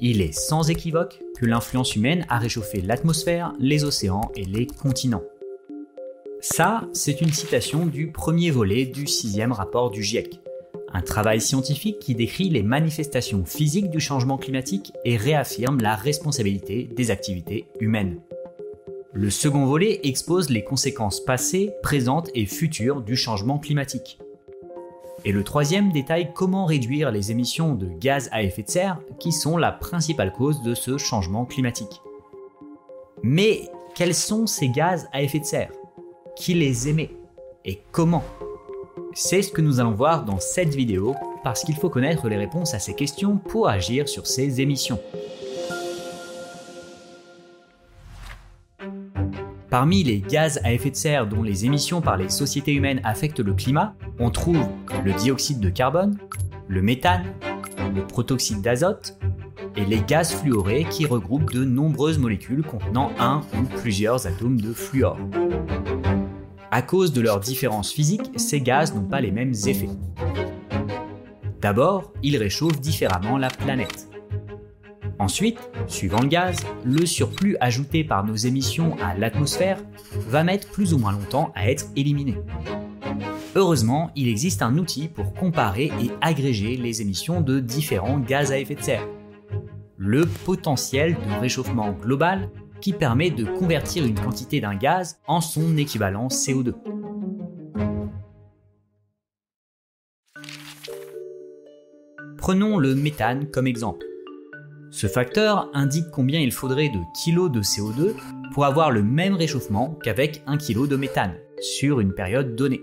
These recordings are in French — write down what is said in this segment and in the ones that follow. Il est sans équivoque que l'influence humaine a réchauffé l'atmosphère, les océans et les continents. Ça, c'est une citation du premier volet du 6e rapport du GIEC, un travail scientifique qui décrit les manifestations physiques du changement climatique et réaffirme la responsabilité des activités humaines. Le second volet expose les conséquences passées, présentes et futures du changement climatique. Et le troisième détaille comment réduire les émissions de gaz à effet de serre qui sont la principale cause de ce changement climatique. Mais quels sont ces gaz à effet de serre ? Qui les émet ? Et comment ? C'est ce que nous allons voir dans cette vidéo parce qu'il faut connaître les réponses à ces questions pour agir sur ces émissions. Parmi les gaz à effet de serre dont les émissions par les sociétés humaines affectent le climat, on trouve le dioxyde de carbone, le méthane, le protoxyde d'azote et les gaz fluorés qui regroupent de nombreuses molécules contenant un ou plusieurs atomes de fluor. À cause de leurs différences physiques, ces gaz n'ont pas les mêmes effets. D'abord, ils réchauffent différemment la planète. Ensuite, suivant le gaz, le surplus ajouté par nos émissions à l'atmosphère va mettre plus ou moins longtemps à être éliminé. Heureusement, il existe un outil pour comparer et agréger les émissions de différents gaz à effet de serre. Le potentiel de réchauffement global qui permet de convertir une quantité d'un gaz en son équivalent CO2. Prenons le méthane comme exemple. Ce facteur indique combien il faudrait de kilos de CO2 pour avoir le même réchauffement qu'avec 1 kg de méthane, sur une période donnée.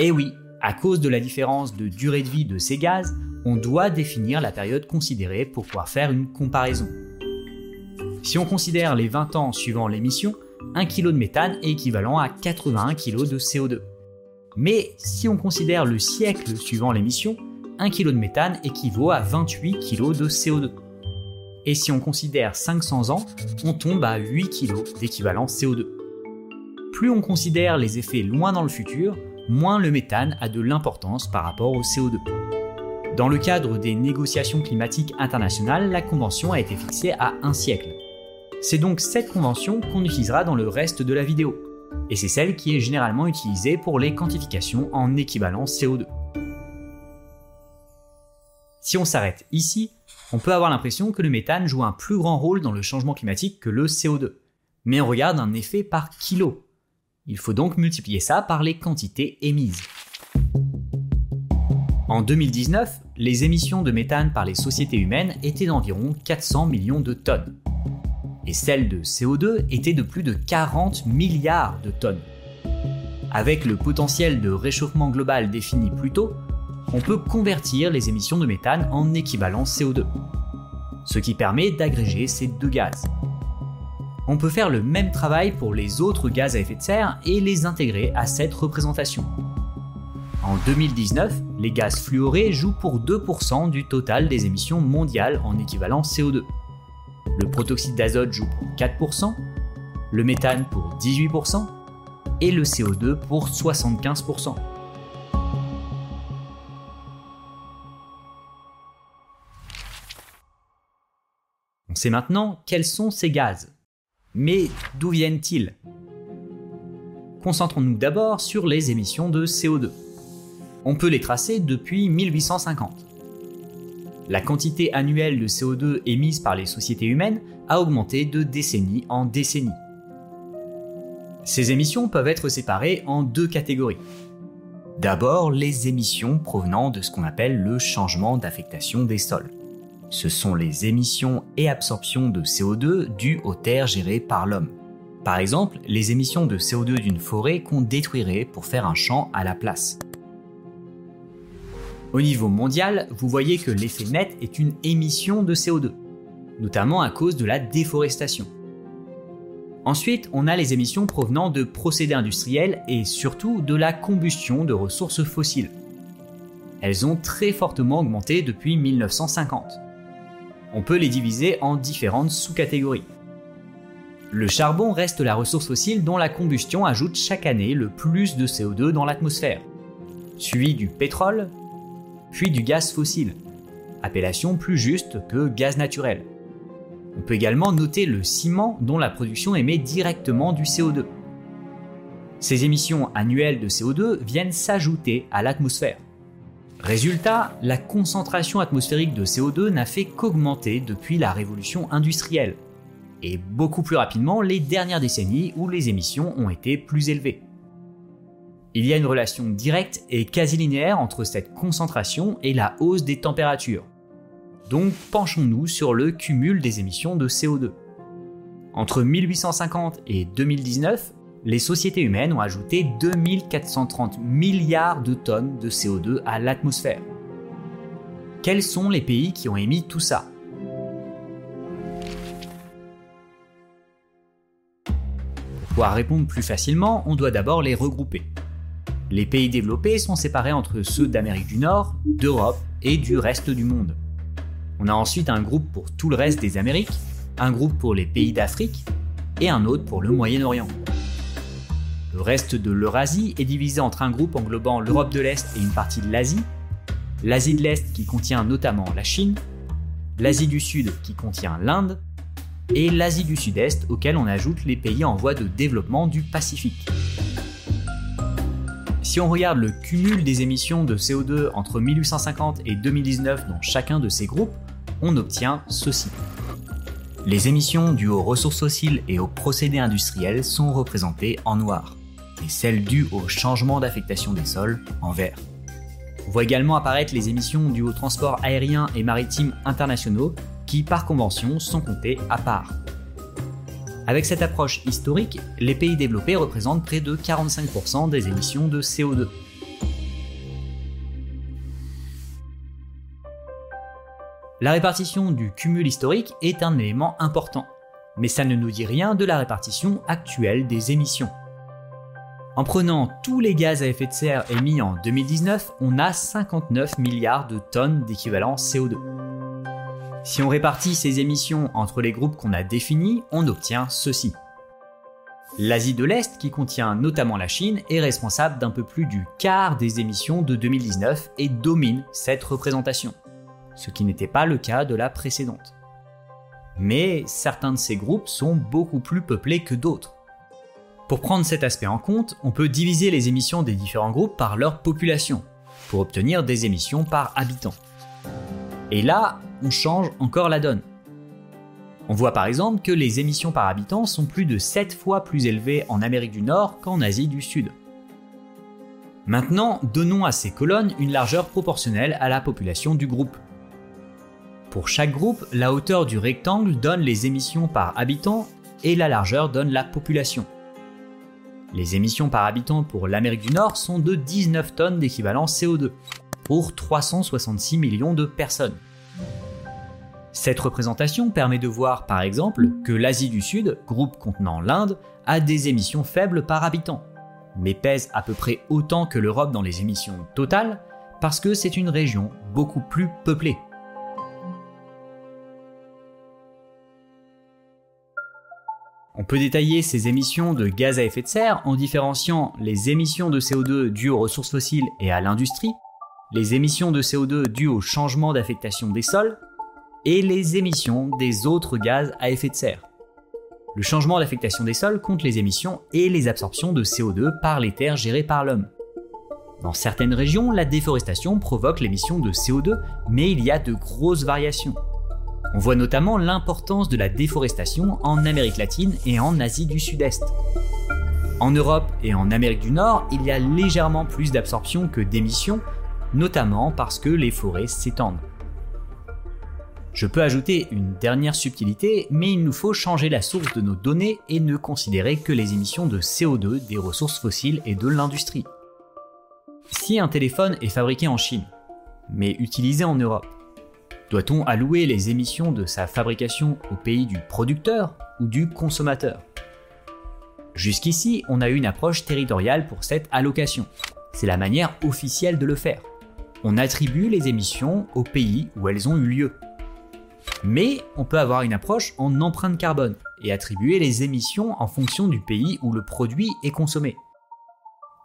Et oui, à cause de la différence de durée de vie de ces gaz, on doit définir la période considérée pour pouvoir faire une comparaison. Si on considère les 20 ans suivant l'émission, 1 kg de méthane est équivalent à 81 kg de CO2. Mais si on considère le siècle suivant l'émission, 1 kg de méthane équivaut à 28 kg de CO2. Et si on considère 500 ans, on tombe à 8 kg d'équivalent CO2. Plus on considère les effets loin dans le futur, moins le méthane a de l'importance par rapport au CO2. Dans le cadre des négociations climatiques internationales, la convention a été fixée à un siècle. C'est donc cette convention qu'on utilisera dans le reste de la vidéo. Et c'est celle qui est généralement utilisée pour les quantifications en équivalent CO2. Si on s'arrête ici, on peut avoir l'impression que le méthane joue un plus grand rôle dans le changement climatique que le CO2. Mais on regarde un effet par kilo. Il faut donc multiplier ça par les quantités émises. En 2019, les émissions de méthane par les sociétés humaines étaient d'environ 400 millions de tonnes. Et celles de CO2 étaient de plus de 40 milliards de tonnes. Avec le potentiel de réchauffement global défini plus tôt, on peut convertir les émissions de méthane en équivalent CO2, ce qui permet d'agréger ces deux gaz. On peut faire le même travail pour les autres gaz à effet de serre et les intégrer à cette représentation. En 2019, les gaz fluorés jouent pour 2% du total des émissions mondiales en équivalent CO2. Le protoxyde d'azote joue pour 4%, le méthane pour 18% et le CO2 pour 75%. On sait maintenant quels sont ces gaz. Mais d'où viennent-ils ? Concentrons-nous d'abord sur les émissions de CO2. On peut les tracer depuis 1850. La quantité annuelle de CO2 émise par les sociétés humaines a augmenté de décennie en décennie. Ces émissions peuvent être séparées en deux catégories. D'abord, les émissions provenant de ce qu'on appelle le changement d'affectation des sols. Ce sont les émissions et absorptions de CO2 dues aux terres gérées par l'homme. Par exemple, les émissions de CO2 d'une forêt qu'on détruirait pour faire un champ à la place. Au niveau mondial, vous voyez que l'effet net est une émission de CO2, notamment à cause de la déforestation. Ensuite, on a les émissions provenant de procédés industriels et surtout de la combustion de ressources fossiles. Elles ont très fortement augmenté depuis 1950. On peut les diviser en différentes sous-catégories. Le charbon reste la ressource fossile dont la combustion ajoute chaque année le plus de CO2 dans l'atmosphère, suivi du pétrole, puis du gaz fossile, appellation plus juste que gaz naturel. On peut également noter le ciment dont la production émet directement du CO2. Ces émissions annuelles de CO2 viennent s'ajouter à l'atmosphère. Résultat, la concentration atmosphérique de CO2 n'a fait qu'augmenter depuis la révolution industrielle, et beaucoup plus rapidement les dernières décennies où les émissions ont été plus élevées. Il y a une relation directe et quasi linéaire entre cette concentration et la hausse des températures. Donc penchons-nous sur le cumul des émissions de CO2. Entre 1850 et 2019, les sociétés humaines ont ajouté 2430 milliards de tonnes de CO2 à l'atmosphère. Quels sont les pays qui ont émis tout ça ? Pour répondre plus facilement, on doit d'abord les regrouper. Les pays développés sont séparés entre ceux d'Amérique du Nord, d'Europe et du reste du monde. On a ensuite un groupe pour tout le reste des Amériques, un groupe pour les pays d'Afrique et un autre pour le Moyen-Orient. Le reste de l'Eurasie est divisé entre un groupe englobant l'Europe de l'Est et une partie de l'Asie, l'Asie de l'Est qui contient notamment la Chine, l'Asie du Sud qui contient l'Inde, et l'Asie du Sud-Est auquel on ajoute les pays en voie de développement du Pacifique. Si on regarde le cumul des émissions de CO2 entre 1850 et 2019 dans chacun de ces groupes, on obtient ceci. Les émissions dues aux ressources fossiles et aux procédés industriels sont représentées en noir, et celles dues au changement d'affectation des sols en vert. On voit également apparaître les émissions dues aux transports aériens et maritimes internationaux, qui par convention sont comptés à part. Avec cette approche historique, les pays développés représentent près de 45% des émissions de CO2. La répartition du cumul historique est un élément important, mais ça ne nous dit rien de la répartition actuelle des émissions. En prenant tous les gaz à effet de serre émis en 2019, on a 59 milliards de tonnes d'équivalent CO2. Si on répartit ces émissions entre les groupes qu'on a définis, on obtient ceci. L'Asie de l'Est, qui contient notamment la Chine, est responsable d'un peu plus du quart des émissions de 2019 et domine cette représentation, ce qui n'était pas le cas de la précédente. Mais certains de ces groupes sont beaucoup plus peuplés que d'autres. Pour prendre cet aspect en compte, on peut diviser les émissions des différents groupes par leur population, pour obtenir des émissions par habitant. Et là, on change encore la donne. On voit par exemple que les émissions par habitant sont plus de 7 fois plus élevées en Amérique du Nord qu'en Asie du Sud. Maintenant, donnons à ces colonnes une largeur proportionnelle à la population du groupe. Pour chaque groupe, la hauteur du rectangle donne les émissions par habitant et la largeur donne la population. Les émissions par habitant pour l'Amérique du Nord sont de 19 tonnes d'équivalent CO2 pour 366 millions de personnes. Cette représentation permet de voir par exemple que l'Asie du Sud, groupe contenant l'Inde, a des émissions faibles par habitant, mais pèse à peu près autant que l'Europe dans les émissions totales parce que c'est une région beaucoup plus peuplée. On peut détailler ces émissions de gaz à effet de serre en différenciant les émissions de CO2 dues aux ressources fossiles et à l'industrie, les émissions de CO2 dues au changement d'affectation des sols, et les émissions des autres gaz à effet de serre. Le changement d'affectation des sols compte les émissions et les absorptions de CO2 par les terres gérées par l'homme. Dans certaines régions, la déforestation provoque l'émission de CO2, mais il y a de grosses variations. On voit notamment l'importance de la déforestation en Amérique latine et en Asie du Sud-Est. En Europe et en Amérique du Nord, il y a légèrement plus d'absorption que d'émissions, notamment parce que les forêts s'étendent. Je peux ajouter une dernière subtilité, mais il nous faut changer la source de nos données et ne considérer que les émissions de CO2 des ressources fossiles et de l'industrie. Si un téléphone est fabriqué en Chine, mais utilisé en Europe, doit-on allouer les émissions de sa fabrication au pays du producteur ou du consommateur ? Jusqu'ici, on a eu une approche territoriale pour cette allocation. C'est la manière officielle de le faire. On attribue les émissions au pays où elles ont eu lieu. Mais on peut avoir une approche en empreinte carbone et attribuer les émissions en fonction du pays où le produit est consommé.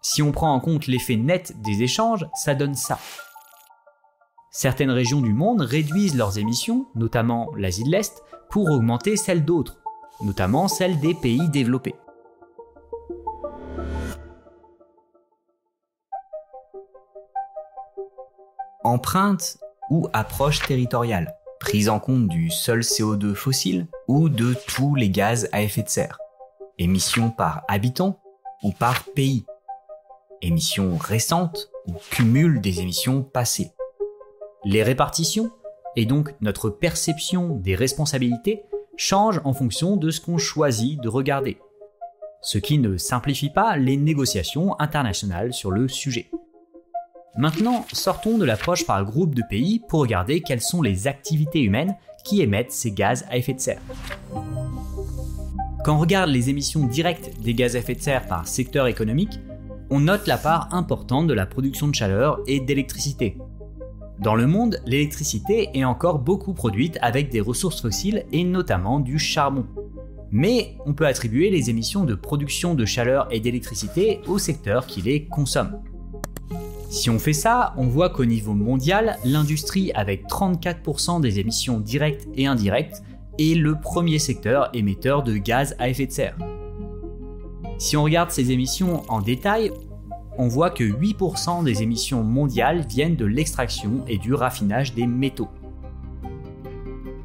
Si on prend en compte l'effet net des échanges, ça donne ça. Certaines régions du monde réduisent leurs émissions, notamment l'Asie de l'Est, pour augmenter celles d'autres, notamment celles des pays développés. Empreinte ou approche territoriale, prise en compte du seul CO2 fossile ou de tous les gaz à effet de serre, émissions par habitant ou par pays, émissions récentes ou cumul des émissions passées. Les répartitions, et donc notre perception des responsabilités, changent en fonction de ce qu'on choisit de regarder, ce qui ne simplifie pas les négociations internationales sur le sujet. Maintenant, sortons de l'approche par groupe de pays pour regarder quelles sont les activités humaines qui émettent ces gaz à effet de serre. Quand on regarde les émissions directes des gaz à effet de serre par secteur économique, on note la part importante de la production de chaleur et d'électricité. Dans le monde, l'électricité est encore beaucoup produite avec des ressources fossiles et notamment du charbon. Mais on peut attribuer les émissions de production de chaleur et d'électricité au secteur qui les consomme. Si on fait ça, on voit qu'au niveau mondial, l'industrie avec 34% des émissions directes et indirectes est le premier secteur émetteur de gaz à effet de serre. Si on regarde ces émissions en détail, on voit que 8% des émissions mondiales viennent de l'extraction et du raffinage des métaux.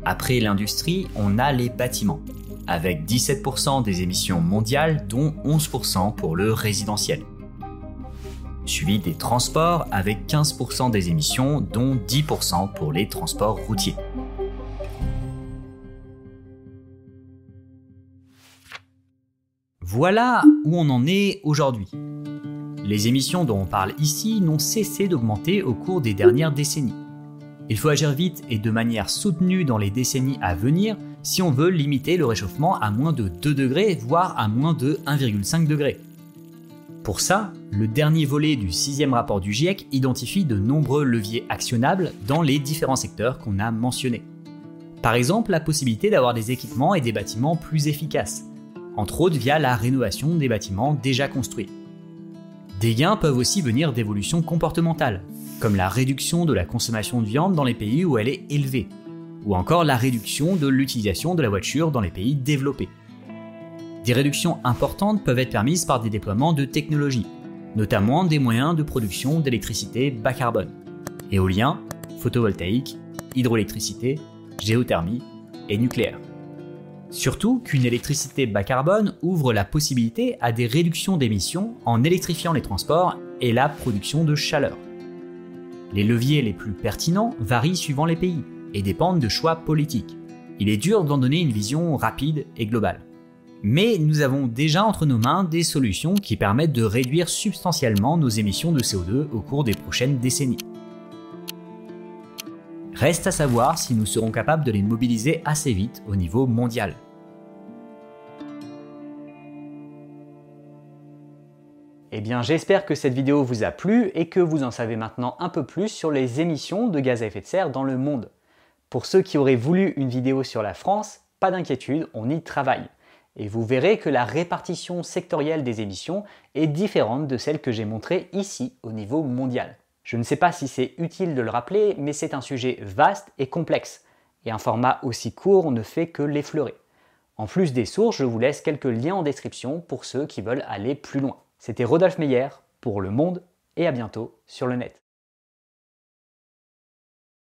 Après l'industrie, on a les bâtiments, avec 17% des émissions mondiales, dont 11% pour le résidentiel. Suivi des transports avec 15% des émissions, dont 10% pour les transports routiers. Voilà où on en est aujourd'hui. Les émissions dont on parle ici n'ont cessé d'augmenter au cours des dernières décennies. Il faut agir vite et de manière soutenue dans les décennies à venir si on veut limiter le réchauffement à moins de 2 degrés, voire à moins de 1,5 degré. Pour ça, le dernier volet du 6e rapport du GIEC identifie de nombreux leviers actionnables dans les différents secteurs qu'on a mentionnés. Par exemple, la possibilité d'avoir des équipements et des bâtiments plus efficaces, entre autres via la rénovation des bâtiments déjà construits. Des gains peuvent aussi venir d'évolutions comportementales, comme la réduction de la consommation de viande dans les pays où elle est élevée, ou encore la réduction de l'utilisation de la voiture dans les pays développés. Des réductions importantes peuvent être permises par des déploiements de technologies, notamment des moyens de production d'électricité bas carbone, éolien, photovoltaïque, hydroélectricité, géothermie et nucléaire. Surtout qu'une électricité bas carbone ouvre la possibilité à des réductions d'émissions en électrifiant les transports et la production de chaleur. Les leviers les plus pertinents varient suivant les pays et dépendent de choix politiques. Il est dur d'en donner une vision rapide et globale. Mais nous avons déjà entre nos mains des solutions qui permettent de réduire substantiellement nos émissions de CO2 au cours des prochaines décennies. Reste à savoir si nous serons capables de les mobiliser assez vite au niveau mondial. Eh bien, j'espère que cette vidéo vous a plu et que vous en savez maintenant un peu plus sur les émissions de gaz à effet de serre dans le monde. Pour ceux qui auraient voulu une vidéo sur la France, pas d'inquiétude, on y travaille. Et vous verrez que la répartition sectorielle des émissions est différente de celle que j'ai montrée ici au niveau mondial. Je ne sais pas si c'est utile de le rappeler, mais c'est un sujet vaste et complexe, et un format aussi court ne fait que l'effleurer. En plus des sources, je vous laisse quelques liens en description pour ceux qui veulent aller plus loin. C'était Rodolphe Meyer pour Le Monde, et à bientôt sur le net.